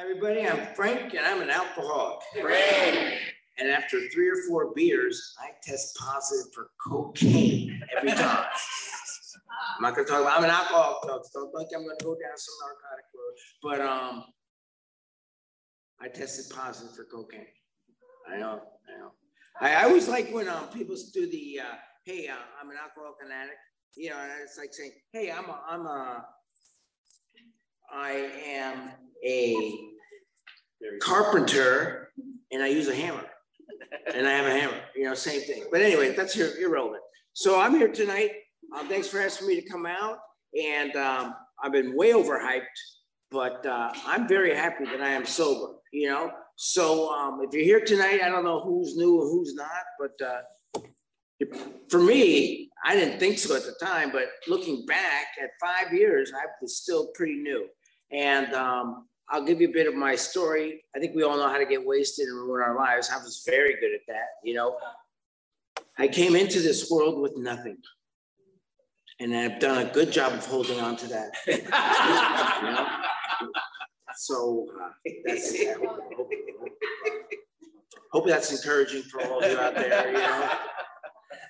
everybody, I'm Frank, and I'm an alcoholic. Frank. And after 3 or 4 beers, I test positive for cocaine every time. I'm not going to talk about, I'm an alcoholic, so don't think I'm going to go down some narcotic road. But I tested positive for cocaine. I know. I always like when people do the, hey, I'm an alcoholic and addict. You know, and it's like saying, hey, I am a carpenter, and I use a hammer, and I have a hammer, you know, same thing. But anyway, that's irrelevant. So I'm here tonight. Thanks for asking me to come out, and I've been way overhyped, but I'm very happy that I am sober, you know. So if you're here tonight, I don't know who's new and who's not, but for me, I didn't think so at the time, but looking back at 5 years, I was still pretty new. And I'll give you a bit of my story. I think we all know how to get wasted and ruin our lives. I was very good at that, you know. I came into this world with nothing. And I've done a good job of holding on to that. You know? So that's it. Hope that's encouraging for all of you out there, you know.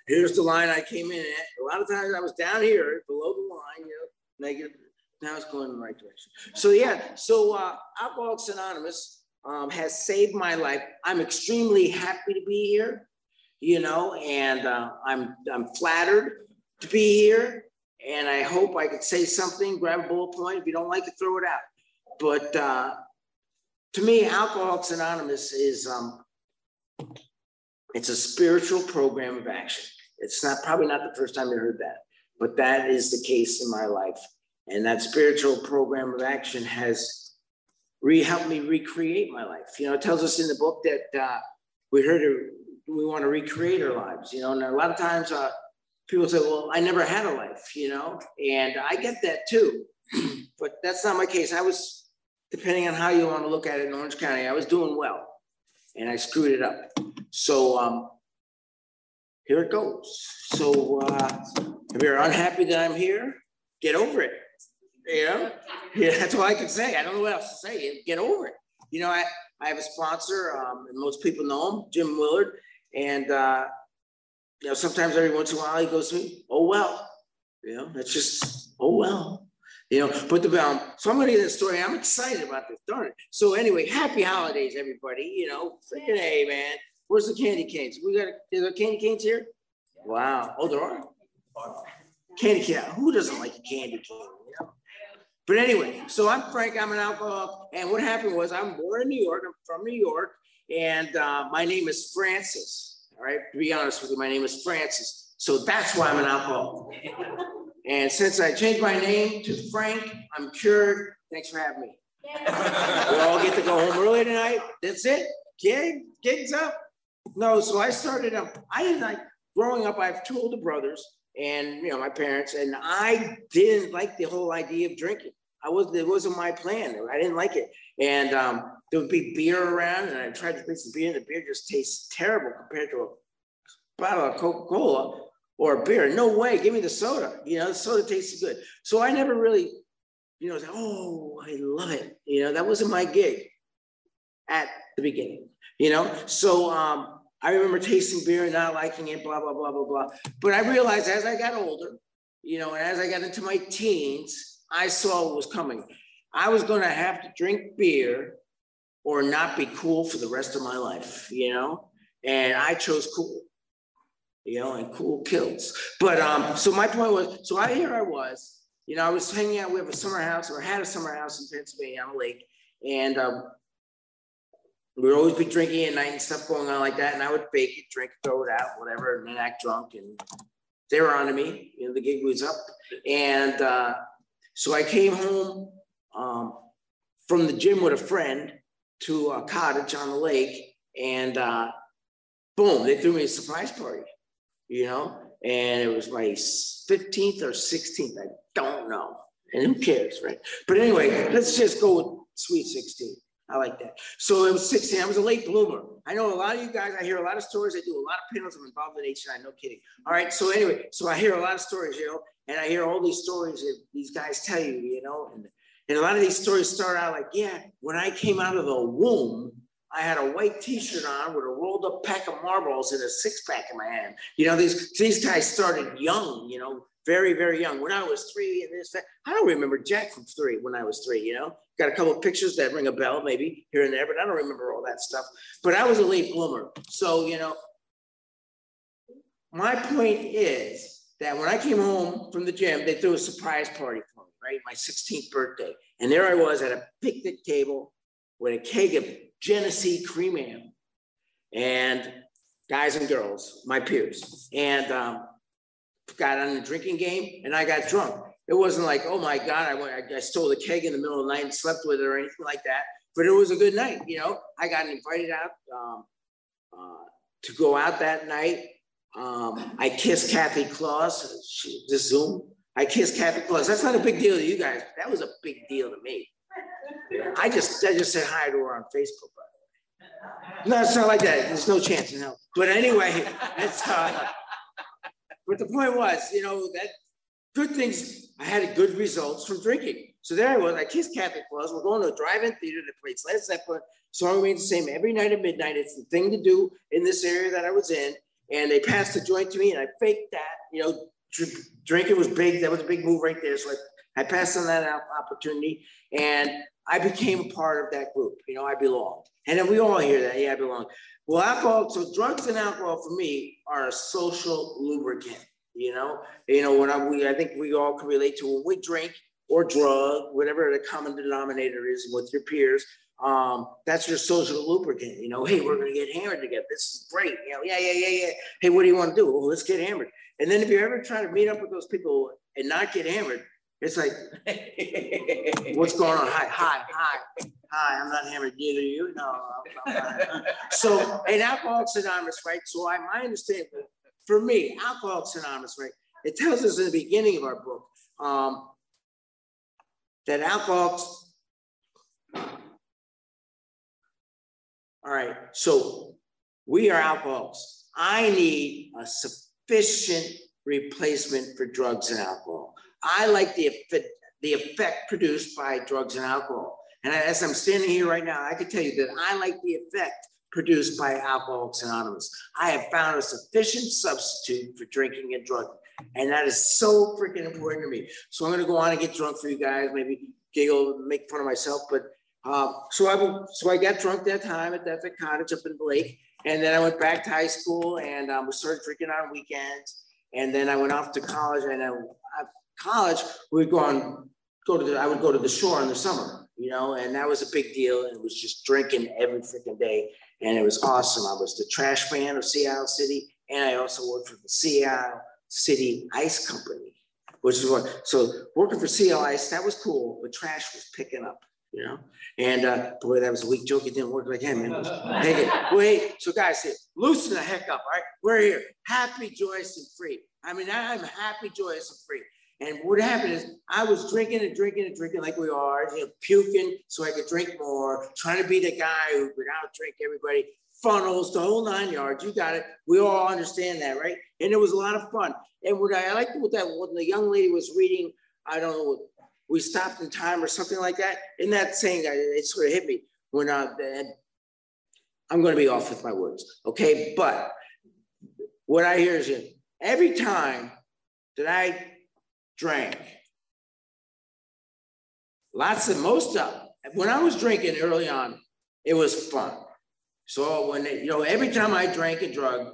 Here's the line I came in at. A lot of times I was down here below the line, you know, negative. Now it's going in the right direction. So yeah, so Alcoholics Anonymous has saved my life. I'm extremely happy to be here, you know, and I'm flattered to be here. And I hope I could say something, grab a bullet point. If you don't like it, throw it out. But to me, Alcoholics Anonymous is, it's a spiritual program of action. It's not probably not the first time you heard that, but that is the case in my life. And that spiritual program of action has helped me recreate my life. You know, it tells us in the book that we want to recreate our lives, you know, and a lot of times people say, well, I never had a life, you know, and I get that too, but that's not my case. I was, depending on how you want to look at it in Orange County, I was doing well and I screwed it up. So here it goes. So if you're unhappy that I'm here, get over it. You know? Yeah, that's all I can say. I don't know what else to say. Get over it. You know, I have a sponsor, and most people know him, Jim Willard. And, you know, sometimes every once in a while he goes to me, oh, well. You know, that's just, oh, well. You know, put the bell. So I'm going to get this story. I'm excited about this. Darn it. So anyway, happy holidays, everybody. You know, freaking hey, man. Where's the candy canes? We got, is there candy canes here? Wow. Oh, there are? Oh. Candy cane. Who doesn't like a candy cane? You know? But anyway, so I'm Frank. I'm an alcoholic. And what happened was I'm born in New York. I'm from New York. And my name is Francis. All right. To be honest with you, my name is Francis. So that's why I'm an alcoholic. And since I changed my name to Frank, I'm cured. Thanks for having me. We'll all get to go home early tonight. That's it. Gig's up. No, so I started up. I didn't like growing up. I have 2 older brothers. And, you know, my parents, and I didn't like the whole idea of drinking. It wasn't my plan. I didn't like it. And there would be beer around, and I tried to drink some beer, and the beer just tastes terrible compared to a bottle of Coca-Cola or a beer. No way, give me the soda. You know, the soda tasted good. So I never really, you know, said, oh, I love it. You know, that wasn't my gig at the beginning, you know? So, I remember tasting beer and not liking it, blah, blah, blah, blah, blah. But I realized as I got older, you know, and as I got into my teens, I saw what was coming. I was going to have to drink beer or not be cool for the rest of my life, you know, and I chose cool, you know, and cool kills. But so my point was, so here I was, you know, I was hanging out. We have a summer house, or had a summer house in Pennsylvania on a lake, and we'd always be drinking at night and stuff going on like that. And I would bake it, drink, throw it out, whatever, and then act drunk. And they were onto me, you know, the gig was up. And so I came home from the gym with a friend to a cottage on the lake. And boom, they threw me a surprise party, you know? And it was my 15th or 16th, I don't know. And who cares, right? But anyway, let's just go with sweet 16. I like that. So it was 16. I was a late bloomer. I know a lot of you guys, I hear a lot of stories. I do a lot of panels. I'm involved in HI, no kidding. All right. So anyway, so I hear a lot of stories, you know, and I hear all these stories that these guys tell you, you know, and And a lot of these stories start out like, yeah, when I came out of the womb, I had a white t-shirt on with a rolled up pack of Marlboros and a six pack in my hand. You know, these guys started young, you know, very, very young. When I was three and this, that, I don't remember Jack from three when I was three, you know, got a couple of pictures that ring a bell maybe here and there, but I don't remember all that stuff, but I was a late bloomer. So, you know, my point is that when I came home from the gym, they threw a surprise party for me, right? My 16th birthday. And there I was at a picnic table with a keg of Genesee cream ale and guys and girls, my peers, and got on the drinking game and I got drunk. It wasn't like, oh my God, I stole the keg in the middle of the night and slept with it or anything like that, but it was a good night. You know, I got invited out to go out that night. I kissed Kathy Claus, this Zoom. I kissed Kathy Claus. That's not a big deal to you guys, but that was a big deal to me. I just said hi to her on Facebook, by the way. No, it's not like that. There's no chance in hell. But anyway, that's but the point was, you know, that good things, I had good results from drinking. So there I was, I kissed Kathy Claus. We're going to a drive-in theater that plays Led Zeppelin. Song remains the same every night at midnight. It's the thing to do in this area that I was in. And they passed the joint to me and I faked that, you know, drinking was big. That was a big move right there. So I passed on that opportunity and I became a part of that group. You know, I belonged. And then we all hear that, yeah, I belong. Well, alcohol, so drugs and alcohol for me are a social lubricant, you know? You know, I think we all can relate to when we drink or drug, whatever the common denominator is with your peers, that's your social lubricant. You know, hey, we're gonna get hammered together. This is great. You know, yeah. Hey, what do you wanna do? Well, let's get hammered. And then if you're ever trying to meet up with those people and not get hammered, it's like, what's going on? Hi. I'm not hammered. Neither you. No, I'm not. So, and Alcoholics Anonymous, right? So, my understanding for me, Alcoholics Anonymous, right? It tells us in the beginning of our book that alcoholics. All right. So, we are alcoholics. I need a sufficient replacement for drugs and alcohol. I like the effect produced by drugs and alcohol. And as I'm standing here right now, I can tell you that I like the effect produced by Alcoholics Anonymous. I have found a sufficient substitute for drinking and drugging. And that is so freaking important to me. So I'm going to go on and get drunk for you guys, maybe giggle, make fun of myself. But so I got drunk that time at that cottage up in Blake. And then I went back to high school and we started drinking on weekends. And then I went off to college and college, we'd I would go to the shore in the summer, you know, and that was a big deal. And it was just drinking every freaking day. And it was awesome. I was the trash man of Seattle City. And I also worked for the Seattle City Ice Company, which is so working for Seattle Ice, that was cool, but trash was picking up, you know? And boy, that was a weak joke. It didn't work like him, man. Wait, so guys, loosen the heck up, all right? We're here, happy, joyous, and free. I mean, I'm happy, joyous, and free. And what happened is I was drinking like we are, you know, puking so I could drink more, trying to be the guy who could out-drink everybody, funnels, the whole 9 yards. You got it. We all understand that, right? And it was a lot of fun. And what I liked with that, when the young lady was reading, I don't know, We Stopped in Time or something like that. In that saying, it sort of hit me when I'm going to be off with my words, okay? But what I hear is every time that I drank. When I was drinking early on, it was fun. So every time I drank and drug,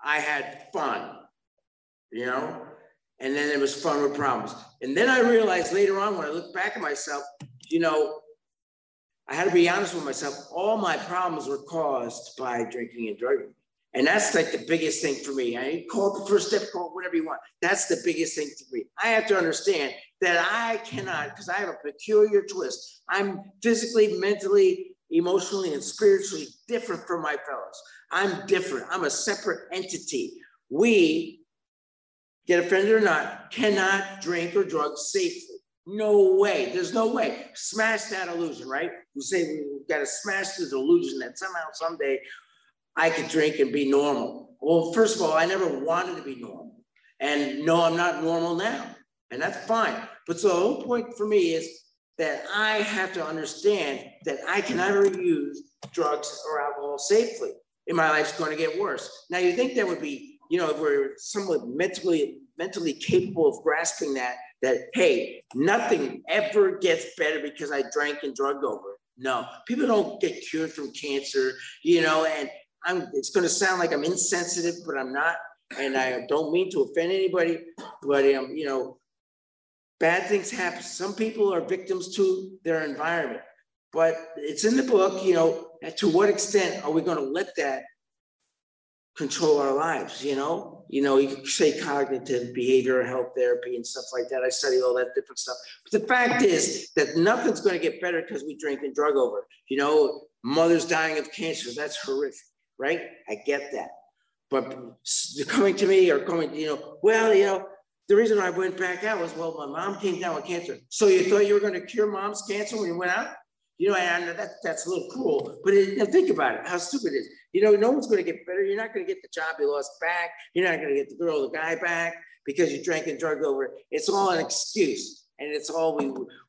I had fun, you know, and then it was fun with problems. And then I realized later on when I look back at myself, you know, I had to be honest with myself. All my problems were caused by drinking and drugging. And that's like the biggest thing for me. I ain't called the first step, call it whatever you want. That's the biggest thing to me. I have to understand that I cannot, because I have a peculiar twist. I'm physically, mentally, emotionally, and spiritually different from my fellows. I'm different. I'm a separate entity. We, get offended or not, cannot drink or drug safely. No way. There's no way. Smash that illusion, right? We say we've got to smash this illusion that somehow, someday, I could drink and be normal. Well, first of all, I never wanted to be normal. And no, I'm not normal now. And that's fine. But so the whole point for me is that I have to understand that I can never use drugs or alcohol safely, and my life's going to get worse. Now, you think that would be, you know, if we're somewhat mentally capable of grasping that, hey, nothing ever gets better because I drank and drugged over. No, people don't get cured from cancer, you know, and it's going to sound like I'm insensitive, but I'm not. And I don't mean to offend anybody, but, you know, bad things happen. Some people are victims to their environment, but it's in the book, you know, to what extent are we going to let that control our lives, you know? You know, you could say cognitive behavioral health therapy and stuff like that. I study all that different stuff. But the fact is that nothing's going to get better because we drink and drug over. You know, mothers dying of cancer, that's horrific, right? I get that. But coming to me or coming, you know, well, you know, the reason I went back out was, well, my mom came down with cancer. So you thought you were going to cure mom's cancer when you went out? You know, and I know that's a little cruel, but think about it, how stupid it is. You know, no one's going to get better. You're not going to get the job you lost back. You're not going to get the girl or the guy back because you drank and drugged over. It's all an excuse. And it's all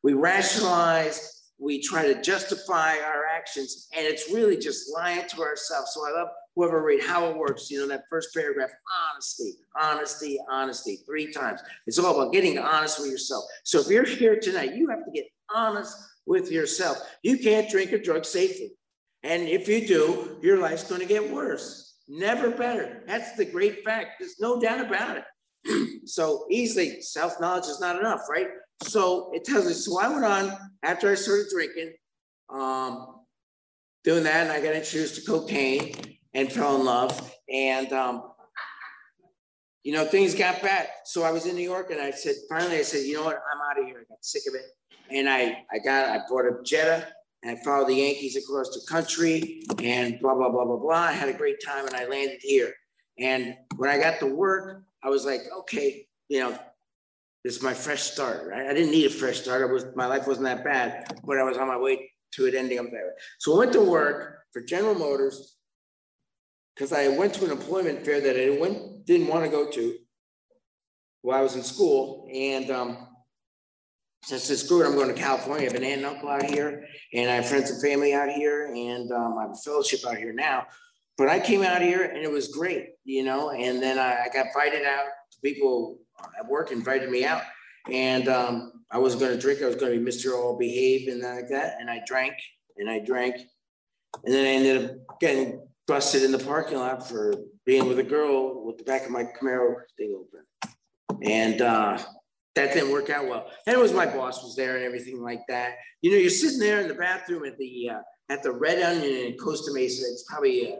we rationalize. We try to justify our actions. And it's really just lying to ourselves. So I love whoever read How It Works, you know, that first paragraph, honesty, honesty, honesty, 3 times. It's all about getting honest with yourself. So if you're here tonight, you have to get honest with yourself. You can't drink or drug safely. And if you do, your life's going to get worse, never better. That's the great fact. There's no doubt about it. So easily, self-knowledge is not enough, right? So it tells us, so I went on after I started drinking, doing that, and I got introduced to cocaine and fell in love. And, you know, things got bad. So I was in New York and I said, you know what, I'm out of here. I got sick of it. And I bought a Jetta and I followed the Yankees across the country and blah, blah, blah, blah, blah. I had a great time and I landed here. And when I got to work, I was like, okay, you know, this is my fresh start, right? I didn't need a fresh start. My life wasn't that bad, but I was on my way to it ending up there. So I went to work for General Motors because I went to an employment fair that I didn't want to go to while I was in school. And, so I said, screw it, I'm going to California. I have an aunt and uncle out here, and I have friends and family out here, and I have a fellowship out here now. But I came out here, and it was great, you know, and then I got invited out. People at work invited me out, and I wasn't going to drink. I was going to be Mr. All Behaved and that like that, and I drank, and then I ended up getting busted in the parking lot for being with a girl with the back of my Camaro thing open, and that didn't work out well. And it was my boss was there and everything like that. You know, you're sitting there in the bathroom at the Red Onion in Costa Mesa. It's probably a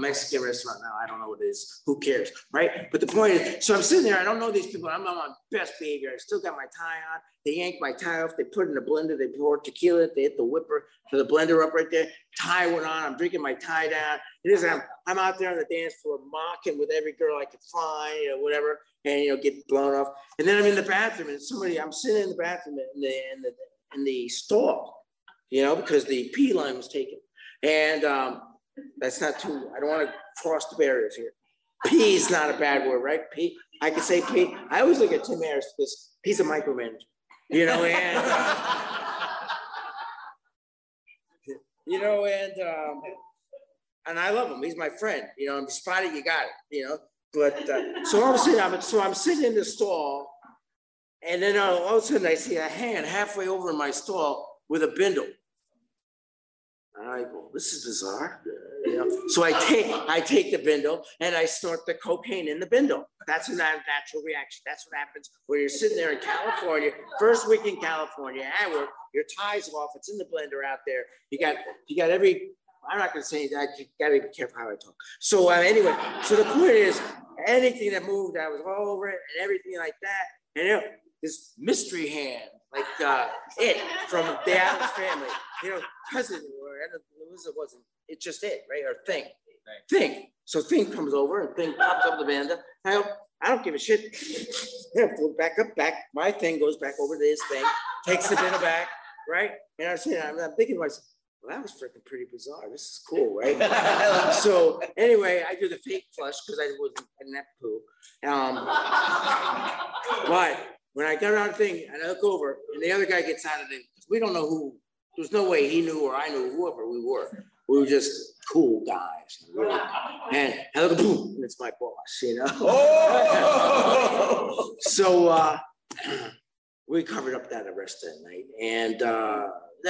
Mexican restaurant now. I don't know what it is. Who cares, right? But the point is, so I'm sitting there. I don't know these people. I'm on my best behavior. I still got my tie on. They yanked my tie off. They put it in the blender. They poured tequila. They hit the whipper for the blender up right there. Tie went on. I'm drinking my tie down. It is, I'm out there on the dance floor mocking with every girl I could find, you know, whatever. And, you know, get blown off. And then I'm in the bathroom and I'm sitting in the bathroom in the stall, you know, because the pee line was taken. And that's not too, I don't want to cross the barriers here. Pee is not a bad word, right? Pee, I could say pee. I always look at Tim Harris because he's a micromanager, you know, and, you know, and I love him. He's my friend, you know, I'm spotted, you got it, you know. But so all of a sudden, I'm sitting in the stall, and then all of a sudden I see a hand halfway over in my stall with a bindle. And I go, this is bizarre. You know? So I take the bindle and I snort the cocaine in the bindle. That's a natural reaction. That's what happens when you're sitting there in California, first week in California, and your tie's off. It's in the blender out there. You got every. I'm not going to say that. I got to be careful how I talk. So anyway, so the point is, anything that moved, I was all over it and everything like that. And you know, this mystery hand, like it from the Adams Family, you know, cousin or it wasn't. It's just it, right? Or thing, thing. So thing comes over and thing pops up the banda. I don't give a shit. Yeah, back up. My thing goes back over to his thing, takes the banda back, right? And I'm thinking to myself, well, that was freaking pretty bizarre. This is cool, right? So anyway, I do the fake flush because I didn't have poo. But when I got on the thing, and I look over, and the other guy gets out of it because we don't know who, there's no way he knew or I knew whoever we were. We were just cool guys. And look, boom, and it's my boss, you know? Oh! So we covered up that arrest that night, and I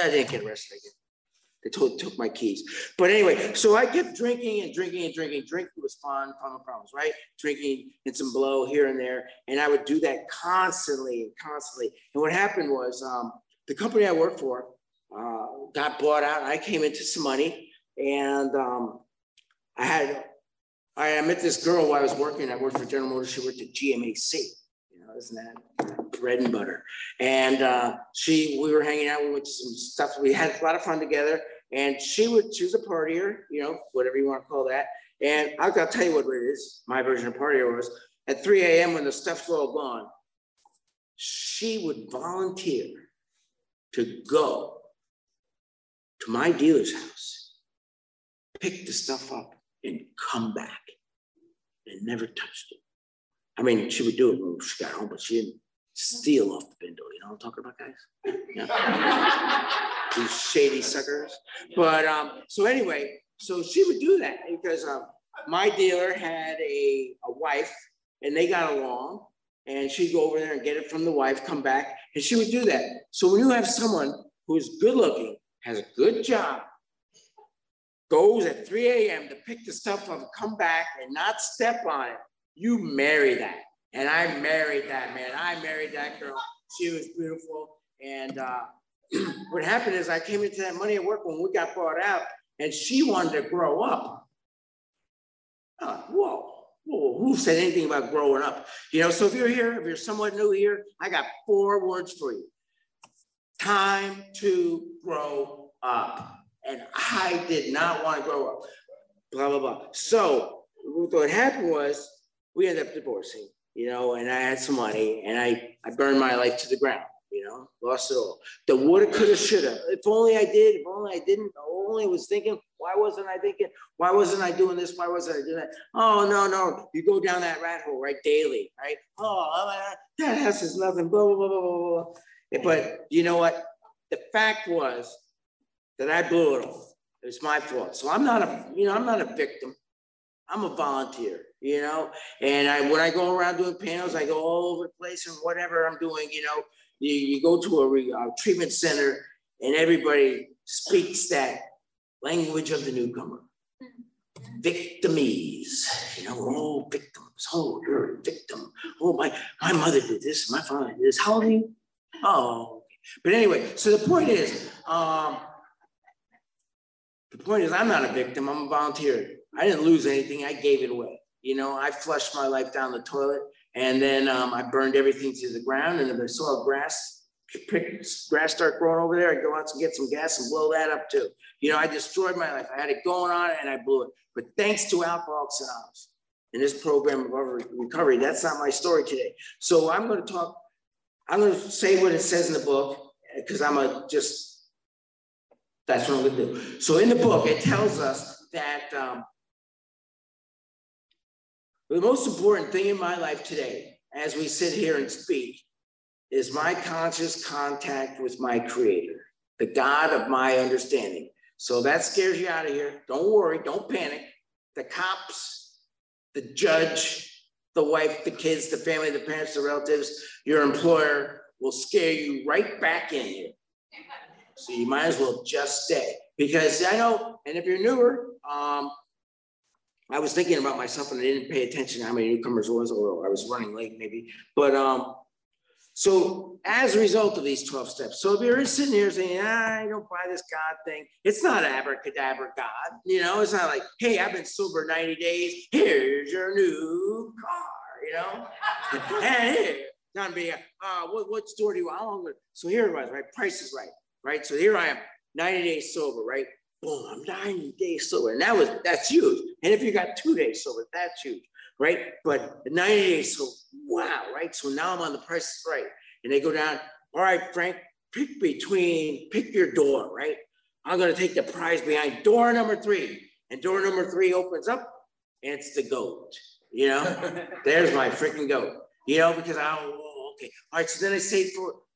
didn't get arrested again. They took my keys. But anyway, so I kept drinking and drinking and drinking. Drinking was fun, problems, right? Drinking and some blow here and there. And I would do that constantly and constantly. And what happened was the company I worked for got bought out. I came into some money, and I met this girl while I was working. I worked for General Motors. She worked at GMAC. You know, isn't that bread and butter? And we were hanging out. We went to some stuff. We had a lot of fun together. And she was a partier, you know, whatever you want to call that. And I've got to tell you what it is. My version of partier was at 3 a.m. when the stuff's all gone, she would volunteer to go to my dealer's house, pick the stuff up, and come back, and never touched it. I mean, she would do it when she got home, but she didn't steal off the window. You know what I'm talking about, guys? Yeah. These shady suckers. But so anyway, so she would do that because my dealer had a wife, and they got along, and she'd go over there and get it from the wife, come back, and she would do that. So when you have someone who's good-looking, has a good job, goes at 3 a.m. to pick the stuff up, come back, and not step on it, you marry that. And I married that, man. I married that girl. She was beautiful. And what happened is I came into that money at work when we got bought out, and she wanted to grow up. Whoa, who said anything about growing up? You know, so if you're here, if you're somewhat new here, I got 4 words for you. Time to grow up. And I did not want to grow up, blah, blah, blah. So what happened was we ended up divorcing, you know, and I had some money, and I burned my life to the ground, you know, lost it all. The woulda, coulda, shoulda. If only I did, if only I didn't, if only I was thinking, why wasn't I thinking? Why wasn't I doing this? Why wasn't I doing that? Oh, no, you go down that rat hole, right, daily, right? Oh, that house is nothing, blah, blah, blah, blah, blah, blah. But you know what? The fact was that I blew it all. It was my fault. So I'm not a victim. I'm a volunteer, you know? And when I go around doing panels, I go all over the place and whatever I'm doing, you know, you go to a treatment center and everybody speaks that language of the newcomer. Victimies, you know, we're all victims. Oh, you're a victim. Oh, my mother did this, my father did this. How old are you? Oh, but anyway, so the point is I'm not a victim, I'm a volunteer. I didn't lose anything, I gave it away. You know, I flushed my life down the toilet, and then I burned everything to the ground, and if I saw grass start growing over there, I'd go out and get some gas and blow that up too. You know, I destroyed my life. I had it going on and I blew it. But thanks to Alcoholics Anonymous and this program of recovery, that's not my story today. So I'm going to say what it says in the book because that's what I'm going to do. So in the book, it tells us that the most important thing in my life today, as we sit here and speak, is my conscious contact with my creator, the God of my understanding. So that scares you out of here. Don't worry. Don't panic. The cops, the judge, the wife, the kids, the family, the parents, the relatives, your employer will scare you right back in here. So you might as well just stay. Because I know, and if you're newer, I was thinking about myself and I didn't pay attention to how many newcomers was, or I was running late maybe. But so as a result of these 12 steps, so if you're sitting here saying, I don't buy this God thing, it's not abracadabra God, you know, it's not like, hey, I've been sober 90 days, here's your new car, you know, and here, not being, what store do you want, how long, so here it was, right, Price is Right, right, so here I am, 90 days sober, right, boom, I'm 90 days sober, and that's huge, and if you got 2 days sober, that's huge. Right? But 90 days, so wow, right? So now I'm on the Price is Right. And they go down, all right, Frank, pick your door, right? I'm going to take the prize behind door number 3. And door number 3 opens up, and it's the goat, you know? There's my freaking goat, you know, because all right, so then I say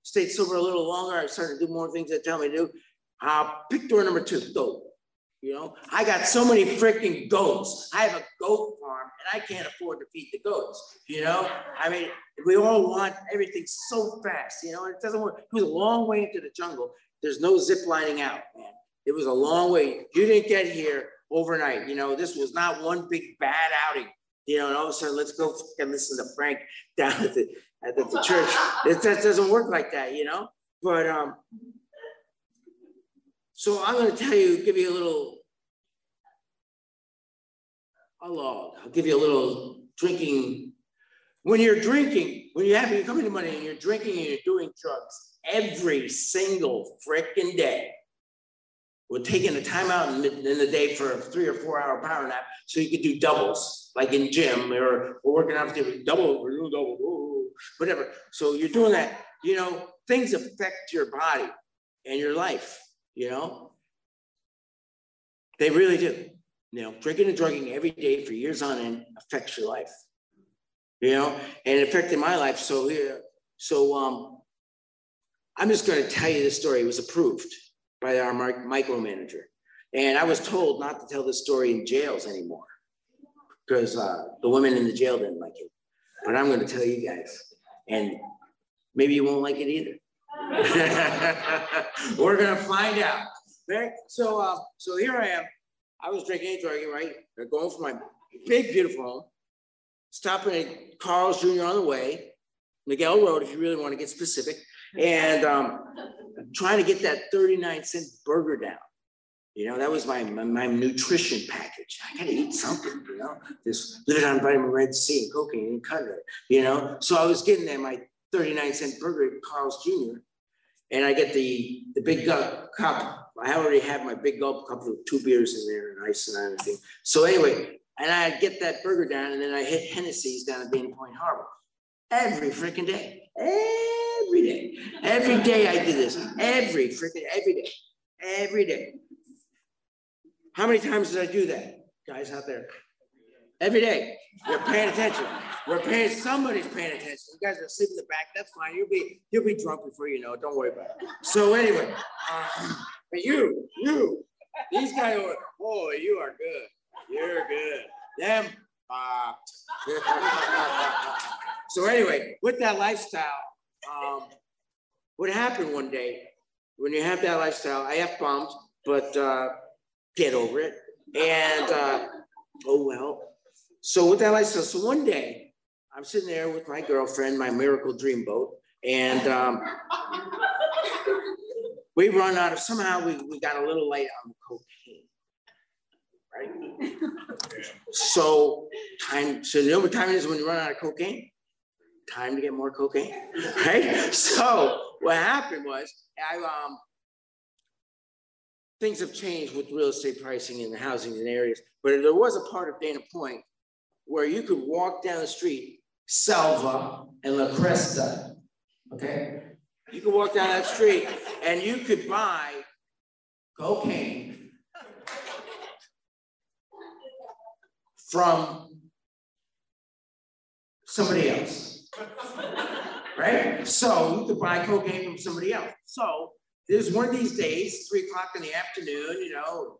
stayed sober a little longer. I started to do more things that tell me to do. Pick door number two, dope. You know, I got so many freaking goats. I have a goat farm and I can't afford to feed the goats. You know, I mean, we all want everything so fast, you know, and it doesn't work. It was a long way into the jungle. There's no zip lining out, man. It was a long way. You didn't get here overnight. You know, this was not one big bad outing. You know, and all of a sudden, let's go and listen to Frank down at the church. That doesn't work like that, you know? But so I'm going to tell you, give you a little, I'll give you a little drinking. When you're drinking, when you're coming to money and you're drinking and you're doing drugs every single freaking day, we're taking a time out in the day for a 3 or 4 hour power nap so you could do doubles, like in gym, or we're working out with double, we're doing double, whatever. So you're doing that, you know, things affect your body and your life, you know? They really do. You know, drinking and drugging every day for years on end affects your life, you know? And it affected my life. So here, I'm just gonna tell you this story. It was approved by our micromanager. And I was told not to tell this story in jails anymore because the women in the jail didn't like it. But I'm gonna tell you guys, and maybe you won't like it either. We're gonna find out. Right? So, so here I am. I was drinking and drugging, right? They're going for my big, beautiful home, stopping at Carl's Jr. on the way, Miguel Road, if you really wanna get specific. And trying to get that 39-cent burger down. You know, that was my nutrition package. I gotta eat something, you know? Just living on vitamin red C and cocaine and cut it, you know? So I was getting there, my 39-cent burger at Carl's Jr. And I get the big gulp cup. I already had my big gulp cup with 2 beers in there and ice and everything. So anyway, and I get that burger down and then I hit Hennessy's down at Dana Point Harbor. Every freaking day. Every day I did this. Every day. How many times did I do that? Guys out there. Every day. You're paying attention. Somebody's paying attention. You guys are sleeping in the back. That's fine. You'll be drunk before you know it. Don't worry about it. So anyway, but you, these guys are, oh, you are good. You're good. Them popped. So anyway, with that lifestyle, what happened one day, when you have that lifestyle, I F-bombed, but get over it. And oh well. So with that lifestyle, so one day, I'm sitting there with my girlfriend, my miracle dream boat, and we run out of, somehow we got a little light on the cocaine. Right? So you know what time it is when you run out of cocaine? Time to get more cocaine, right? So what happened was, things have changed with real estate pricing and the housing and areas, but there was a part of Dana Point where you could walk down the street, Salva and La Cresta, okay? You could walk down that street and you could buy cocaine from somebody else. Right? So you could buy cocaine from somebody else. So there's one of these days, 3 o'clock in the afternoon, you know,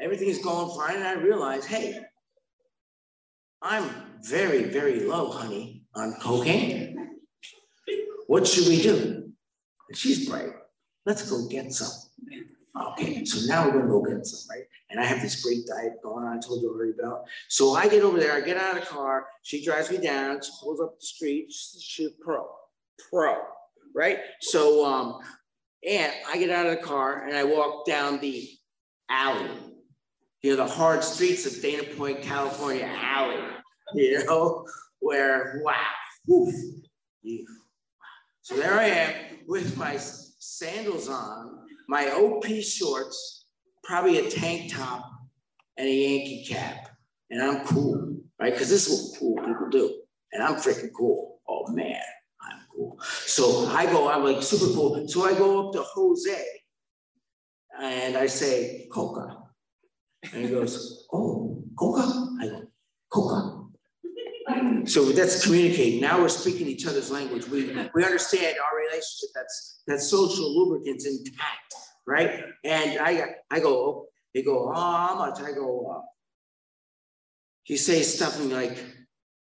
everything's going fine. And I realize, hey, I'm very, very low, honey, on cocaine. What should we do? And she's bright. Let's go get some. Okay, so now we're gonna go get some, right? And I have this great diet going on, I told you already about. So I get over there, I get out of the car, she drives me down, she pulls up the street, she's pro, right? So, and I get out of the car and I walk down the alley, you know, the hard streets of Dana Point, California alley, you know, where, wow, woof, yeah. So there I am with my sandals on, my OP shorts, probably a tank top and a Yankee cap. And I'm cool, right? Because this is what cool people do. And I'm freaking cool. Oh man, I'm cool. So I go, I'm like super cool. So I go up to Jose and I say, Coca. And he goes, oh, Coca? I go, Coca. So that's communicating. Now we're speaking each other's language. We understand our relationship. That's social lubricant's intact, right? And I go, they go, oh, how much? I go, you say something like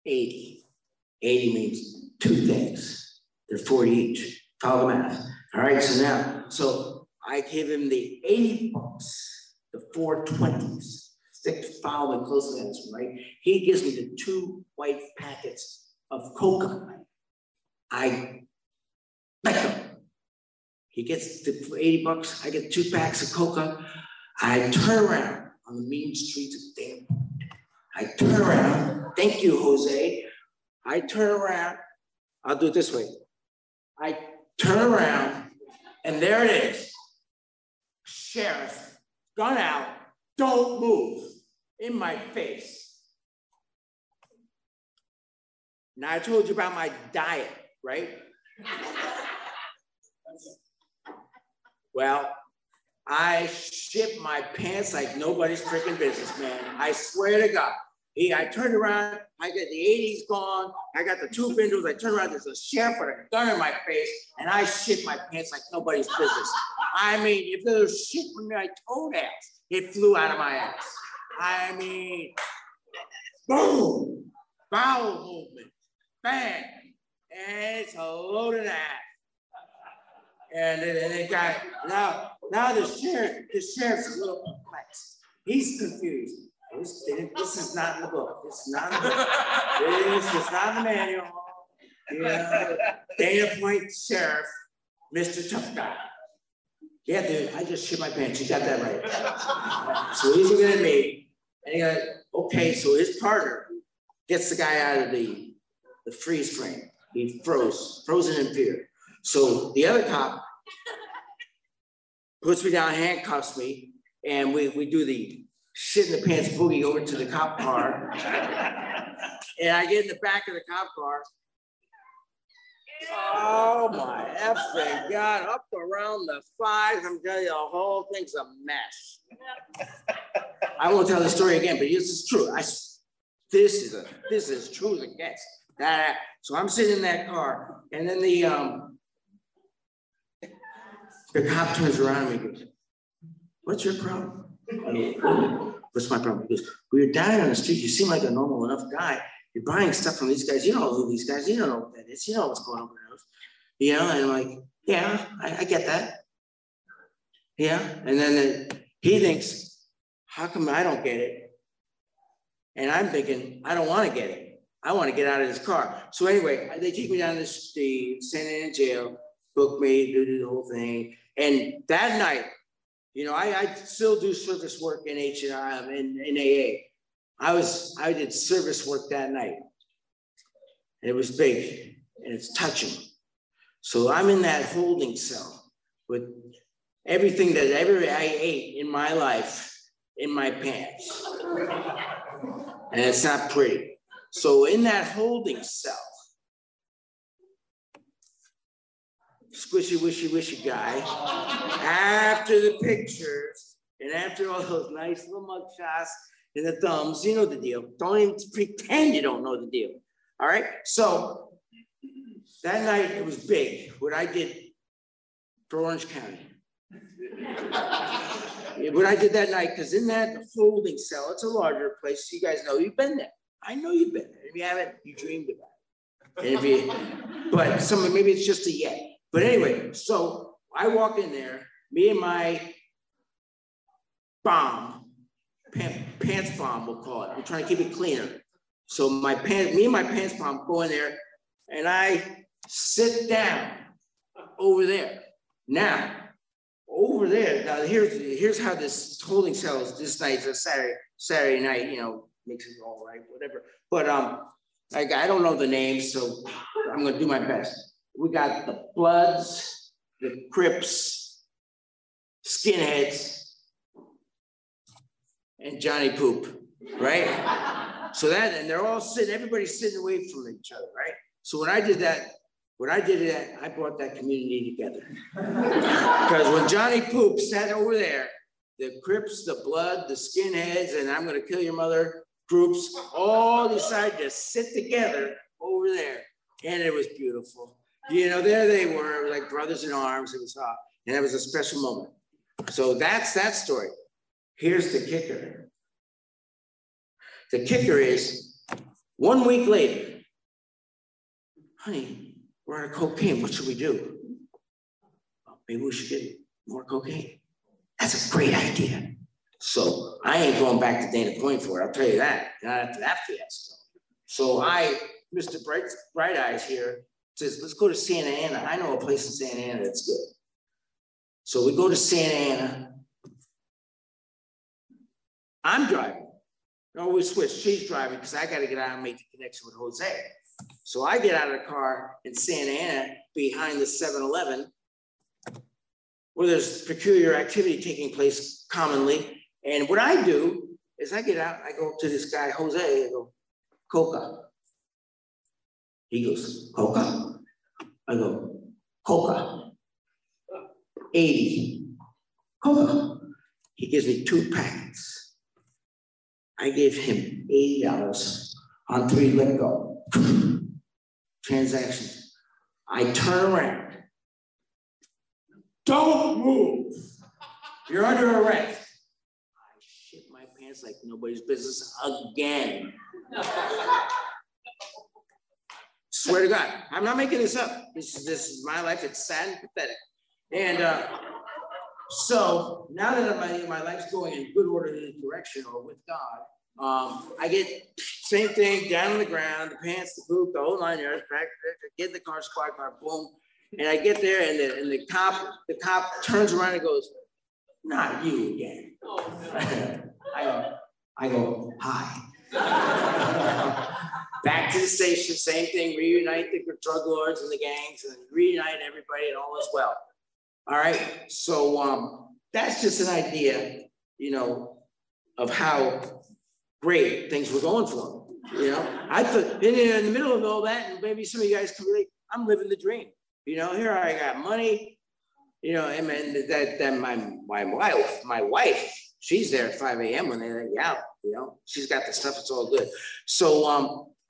80. 80 means two things. They're 40 each. Follow the math. All right, so now, so I gave him the 80 bucks, the 420s. Following closely on this one, right? He gives me the two white packets of coca. I bet them. He gets the 80 bucks. I get two packs of coca. I turn around on the mean streets of Dana Point. I turn around. Thank you, Jose. I turn around. I'll do it this way. I turn around, and there it is. Sheriff, gun out. Don't move in my face. Now I told you about my diet, right? Well, I shit my pants like nobody's freaking business, man. I swear to God. I turned around, I got the 80s gone, I got the two windows, I turned around, there's a sheriff with a gun in my face, and I shit my pants like nobody's business. I mean, if there was shit from my toe ass, it flew out of my ass. I mean, boom, bowel movement, bang, and it's a loaded ass. And it got, now the sheriff's a little perplexed. He's confused. This is not in the book. This is not in the book. This is not in the manual. You know, Dana Point Sheriff, Mr. Tough Guy. Yeah, dude, I just shit my pants. You got that right. So he's looking at me, and he goes, okay, so his partner gets the guy out of the freeze frame. He froze, frozen in fear. So the other cop puts me down, handcuffs me, and we do the shit in the pants boogie over to the cop car. And I get in the back of the cop car. Oh my effing God, up around the fives. I'm telling you, the whole thing's a mess. I won't tell the story again, but this is true. This is true as it gets. So I'm sitting in that car, and then the cop turns around and he goes, what's your problem? What's my problem? He goes, well, you're dying on the street. You seem like a normal enough guy. You're buying stuff from these guys. You don't know who these guys. You don't know what that is. You know what's going on with those. You know, and I'm like, yeah, I get that. Yeah, and then he thinks, how come I don't get it? And I'm thinking, I don't want to get it. I want to get out of this car. So anyway, they take me down to the Santa Ana jail, book me, do the whole thing. And that night, you know, I still do service work in H&R in AA. I did service work that night, and it was big, and it's touching. So I'm in that holding cell with everything that I ate in my life in my pants, and it's not pretty. So in that holding cell, squishy, wishy, wishy guy, after the pictures, and after all those nice little mug shots, and the thumbs, you know the deal. Don't even pretend you don't know the deal. All right. So that night it was big. What I did for Orange County. What I did that night, because in that holding cell, it's a larger place. You guys know you've been there. I know you've been there. If you haven't, you dreamed about it. And if you, but some, maybe it's just a yet. But anyway, so I walk in there, me and my bomb. Pants bomb, we'll call it. I'm trying to keep it cleaner. So me and my pants bomb go in there, and I sit down over there. Now, over there. Now here's how this holding cell is. This night's a Saturday night. You know, makes it all right, whatever. But I don't know the names, so I'm gonna do my best. We got the Bloods, the Crips, skinheads, and Johnny Poop, right? So that, and they're all sitting, everybody's sitting away from each other, right? So when I did that, I brought that community together. Because when Johnny Poop sat over there, the Crips, the Blood, the skinheads, and I'm gonna kill your mother, groups all decided to sit together over there. And it was beautiful. You know, there they were, like brothers in arms. It was hot. And it was a special moment. So that's that story. Here's the kicker. The kicker is 1 week later, honey, we're out of cocaine. What should we do? Well, maybe we should get more cocaine. That's a great idea. So I ain't going back to Dana Point for it. I'll tell you that. Not after that fiasco. So I, Mr. Bright Eyes here, says, let's go to Santa Ana. I know a place in Santa Ana that's good. So we go to Santa Ana. I'm driving. No, we switched. She's driving because I got to get out and make the connection with Jose. So I get out of the car in Santa Ana behind the 7-Eleven where there's peculiar activity taking place commonly. And what I do is I get out, I go up to this guy, Jose, I go, Coca. He goes, Coca? I go, Coca, 80. Coca. He gives me 2 packets. I gave him $80 on 3 let go transactions. I turn around. Don't move. You're under arrest. I shit my pants like nobody's business again. Swear to God, I'm not making this up. This is my life. It's sad and pathetic. And so now that my life's going in good order in this direction or with God, I get same thing down on the ground, the pants, the boot, the whole 9 yards, back, get in the car, squad car, boom. And I get there and the cop turns around and goes, not you again. I go, hi. Back to the station, same thing, reunite the drug lords and the gangs and reunite everybody and all is well. All right, so that's just an idea, you know, of how great things were going for me, you know? I thought, in the middle of all that, and maybe some of you guys can relate, I'm living the dream. You know, here I got money, you know, and that my wife, she's there at 5 a.m. when they let you out, you know? She's got the stuff, it's all good. So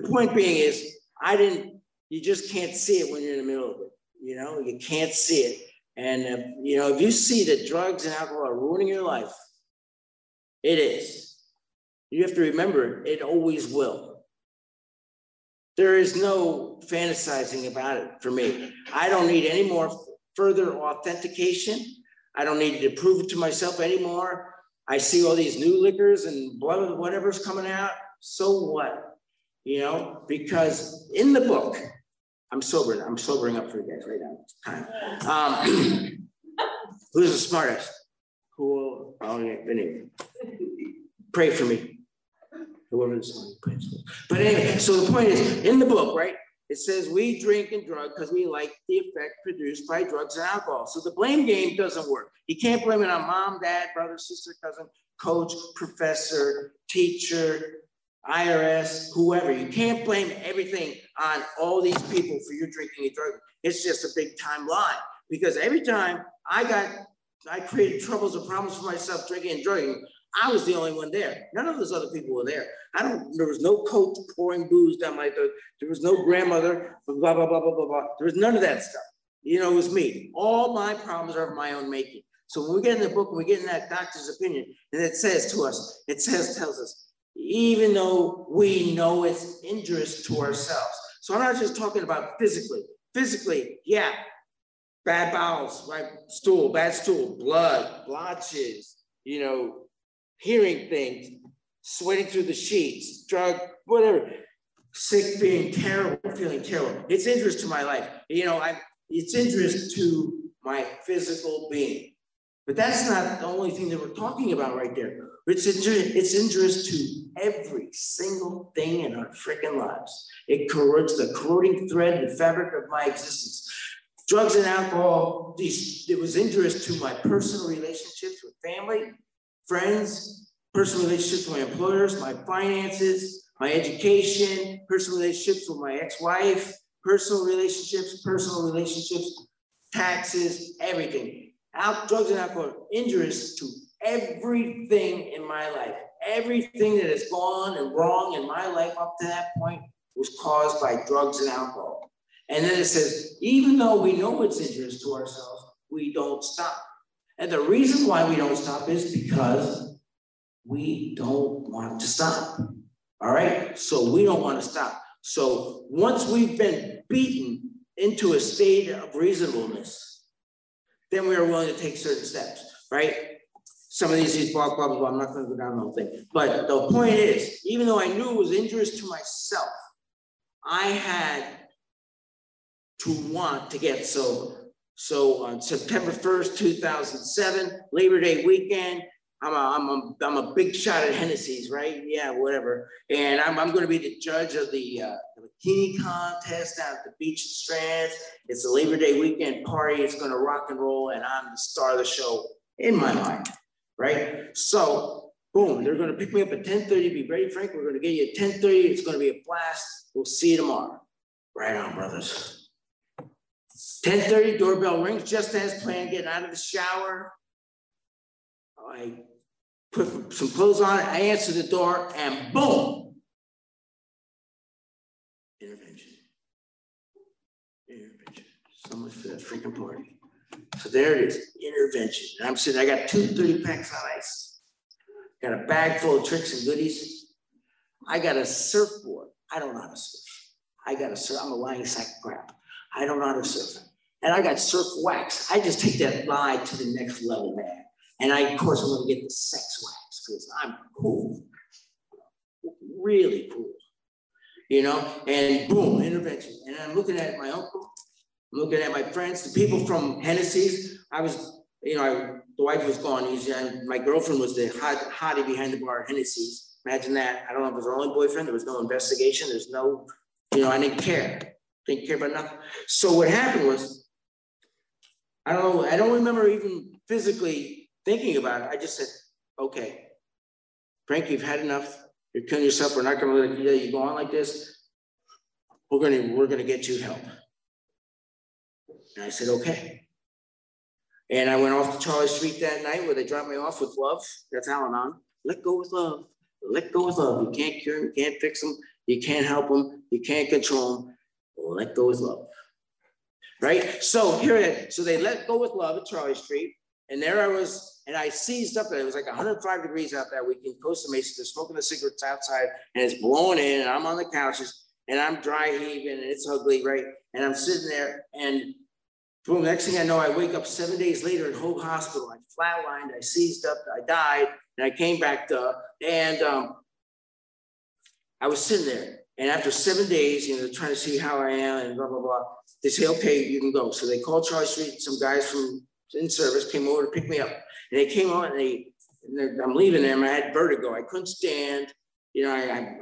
the point being is, you just can't see it when you're in the middle of it, you know? You can't see it. And, you know, if you see that drugs and alcohol are ruining your life, it is. You have to remember, it always will. There is no fantasizing about it for me. I don't need any more further authentication. I don't need to prove it to myself anymore. I see all these new liquors and whatever's coming out. So what? You know, because in the book, I'm sober. I'm sobering up for you guys right now. It's time. Who's the smartest? Who will, anyway, pray for me. Whoever the smartest prays for. But anyway, so the point is, in the book, right? It says we drink and drug because we like the effect produced by drugs and alcohol. So the blame game doesn't work. You can't blame it on mom, dad, brother, sister, cousin, coach, professor, teacher, IRS, whoever. You can't blame everything on all these people for your drinking and drugging. It's just a big time lie. Because every time I created troubles and problems for myself drinking and drugging, I was the only one there. None of those other people were there. There was no coach pouring booze down my throat. There was no grandmother, blah, blah, blah, blah, blah, blah. There was none of that stuff. You know, it was me. All my problems are of my own making. So when we get in the book and we get in that doctor's opinion, and it says to us, tells us, even though we know it's injurious to ourselves. So I'm not just talking about physically. Physically, yeah, bad bowels, right? Stool, bad stool, blood, blotches, you know, hearing things, sweating through the sheets, drug, whatever. Sick, being terrible, feeling terrible. It's injurious to my life. You know, it's injurious to my physical being. But that's not the only thing that we're talking about right there. It's injurious to every single thing in our freaking lives. It corrodes the corroding thread and fabric of my existence. Drugs and alcohol, it was injurious to my personal relationships with family, friends, personal relationships with my employers, my finances, my education, personal relationships with my ex-wife, personal relationships, taxes, everything. Drugs and alcohol are injurious to everything in my life, everything that has gone and wrong in my life up to that point was caused by drugs and alcohol. And then it says, even though we know it's injurious to ourselves, we don't stop. And the reason why we don't stop is because we don't want to stop. All right? So we don't want to stop. So once we've been beaten into a state of reasonableness, then we are willing to take certain steps, right? Some of these blah, blah, blah, I'm not going to go down the whole thing. But the point is, even though I knew it was injurious to myself, I had to want to get sober. So on September 1st, 2007, Labor Day weekend, I'm a big shot at Hennessy's, right? Yeah, whatever. And I'm going to be the judge of the bikini contest down at the beach in Strands. It's a Labor Day weekend party. It's going to rock and roll, and I'm the star of the show in my mind. Right? So, boom, they're going to pick me up at 10:30. Be ready, Frank. We're going to get you at 10:30. It's going to be a blast. We'll see you tomorrow. Right on, brothers. 10:30, doorbell rings just as planned. Getting out of the shower. I put some clothes on. I answer the door, and boom. Intervention. Intervention. So much for that freaking party. So there it is, intervention. And I'm sitting, I got two 30-packs on ice. Got a bag full of tricks and goodies. I got a surfboard. I don't know how to surf. I got a surf, I'm a lying sack of crap. I don't know how to surf. And I got surf wax. I just take that lie to the next level, man. And I, of course, I'm gonna get the sex wax because I'm cool. Really cool, you know? And boom, intervention. And I'm looking at my uncle. I'm looking at my friends, the people from Hennessy's. I was, you know, the wife was gone. My girlfriend was the hottie behind the bar at Hennessy's. Imagine that. I don't know if it was her only boyfriend. There was no investigation. There's no, you know, I didn't care. Didn't care about nothing. So what happened was, I don't know. I don't remember even physically thinking about it. I just said, okay, Frank, you've had enough. You're killing yourself. We're not going to let you go on like this. We're going to get you help. And I said, okay. And I went off to Charlie Street that night where they dropped me off with love. That's Al-Anon. Let go with love. Let go with love. You can't cure them. You can't fix them. You can't help them. You can't control them. Let go with love. Right? So here it is. So they let go with love at Charlie Street. And there I was. And I seized up there. It was like 105 degrees out that weekend. Costa Mesa. They're smoking the cigarettes outside. And it's blowing in. And I'm on the couches. And I'm dry heaving. And it's ugly. Right? And I'm sitting there. And boom, next thing I know, I wake up 7 days later at Hogue Hospital. I flatlined, I seized up, I died, and I came back to, and I was sitting there. And after 7 days, you know, trying to see how I am and blah, blah, blah, they say, okay, you can go. So they called Charlie Street. Some guys from in service came over to pick me up. And they came on, and I'm leaving them. I had vertigo. I couldn't stand. You know, I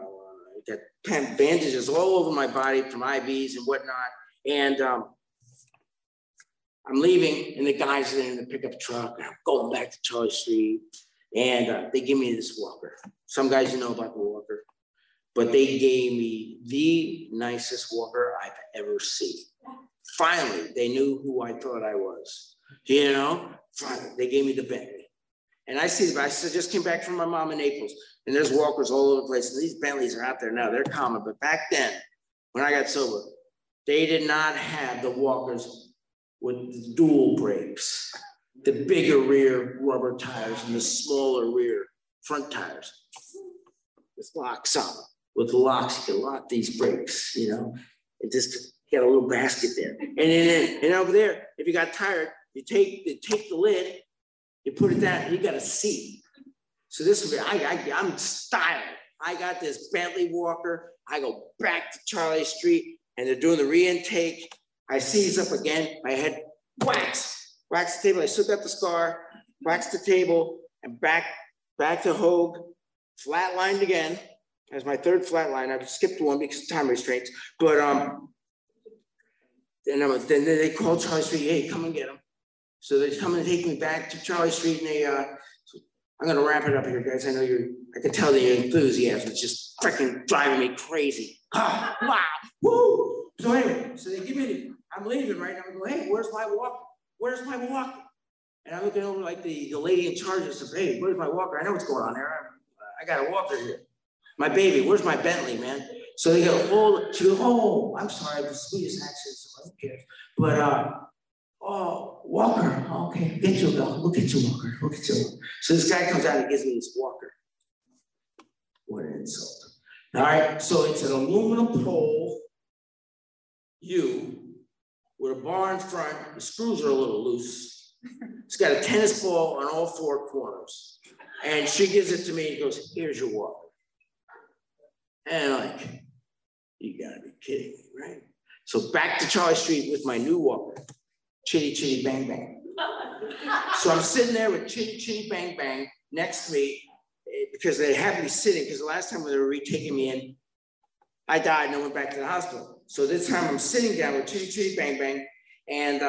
got bandages all over my body from IVs and whatnot. And I'm leaving, and the guys are in the pickup truck, and I'm going back to Charlie Street, and they give me this walker. Some guys, you know about the walker, but they gave me the nicest walker I've ever seen. Finally, they knew who I thought I was. You know, finally, they gave me the Bentley. And I just came back from my mom in Naples, and there's walkers all over the place, and these Bentleys are out there now. They're common, but back then, when I got sober, they did not have the walkers with dual brakes, the bigger rear rubber tires and the smaller rear front tires. With locks on them. With locks, you can lock these brakes, you know, and just get a little basket there. And then and over there, if you got tired, you take the lid, you put it down, and you got a seat. So this would be, I'm styled. I got this Bentley walker. I go back to Charlie Street, and they're doing the re-intake. I seize up again, my head wax the table. I still got the scar, wax the table, and back to Hogue, flatlined again. That's my third flatline. I've skipped one because of time restraints. But then they called Charlie Street, hey, come and get him. So they come and take me back to Charlie Street, and they, I'm gonna wrap it up here, guys. I can tell that your enthusiasm is just freaking driving me crazy. Ah, wow, woo! So anyway, so they give me, I'm leaving, right? I'm going, hey, where's my walker? Where's my walker? And I'm looking over like the lady in charge. I said, "Baby, where's my walker? I know what's going on there. I got a walker here. My baby, where's my Bentley, man?" So they go, "Oh," she goes, "Oh, I'm sorry, the sweetest accent, so I don't care. But, oh, walker, okay, we'll get you, Bill. We'll get you, walker, we'll get you." So this guy comes out and gives me this walker. What an insult. All right, so it's an aluminum pole, with a bar in front, the screws are a little loose. It's got a tennis ball on all four corners. And she gives it to me and goes, "Here's your walker." And I'm like, you gotta be kidding me, right? So back to Charlie Street with my new walker, chitty, chitty, bang, bang. So I'm sitting there with chitty, chitty, bang, bang next to me, because they had me sitting, because the last time when they were retaking me in, I died and I went back to the hospital. So this time I'm sitting down with chitty, chitty, bang, bang. And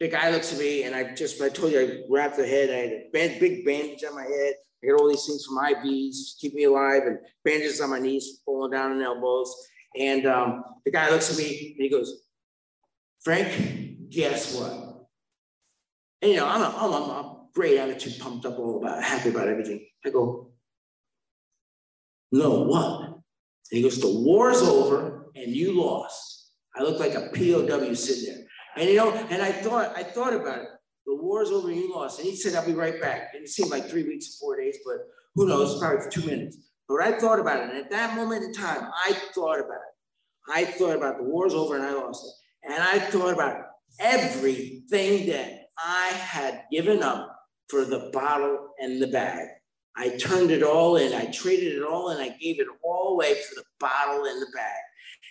the guy looks at me and I told you, I wrapped the head. I had a big bandage on my head. I got all these things from IVs to keep me alive, and bandages on my knees, falling down and elbows. And the guy looks at me and he goes, "Frank, guess what?" And you know, I'm great attitude, pumped up, all about, happy about everything. I go, "No, what?" And he goes, "The war's over and you lost." I look like a POW sitting there. And you know, and I thought about it. The war's over and you lost. And he said, "I'll be right back." And it seemed like 3 weeks, 4 days, but who knows, probably for 2 minutes. But I thought about it. And at that moment in time, I thought about it. I thought about the war's over and I lost it. And I thought about everything that I had given up for the bottle and the bag. I turned it all in, I traded it all in, I gave it all away for the bottle and the bag.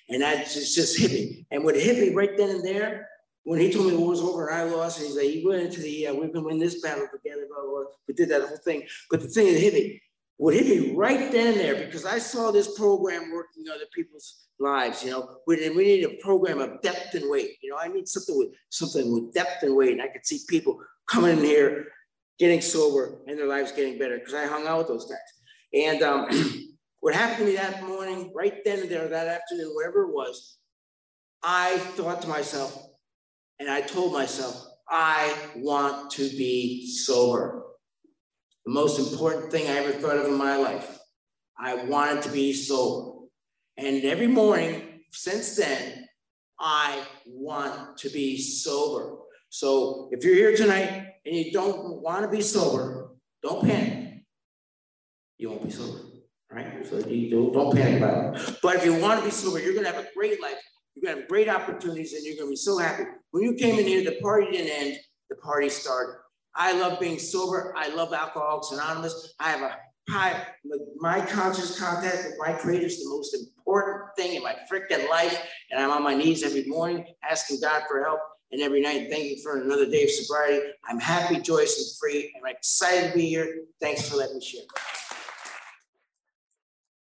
And that just hit me. And what hit me right then and there, when he told me the war was over and I lost, and he's like, "You went into the, we've been winning this battle together, blah, blah, blah." We did that whole thing. But the thing that hit me, what hit me right then and there, because I saw this program working in other people's lives, you know, we need a program of depth and weight. You know, I need something with depth and weight. And I could see people coming in here, getting sober and their lives getting better, because I hung out with those guys. And what happened to me that morning, right then and there, that afternoon, whatever it was, I thought to myself, and I told myself, I want to be sober. The most important thing I ever thought of in my life, I wanted to be sober. And every morning since then, I want to be sober. So if you're here tonight, and you don't want to be sober, don't panic. You won't be sober, right? So you don't panic about it. But if you want to be sober, you're going to have a great life. You're going to have great opportunities, and you're going to be so happy. When you came in here, the party didn't end. The party started. I love being sober. I love Alcoholics Anonymous. I have my conscious contact with my Creator is the most important thing in my freaking life. And I'm on my knees every morning asking God for help. And every night, thank you for another day of sobriety. I'm happy, joyous, and free, and I'm excited to be here. Thanks for letting me share.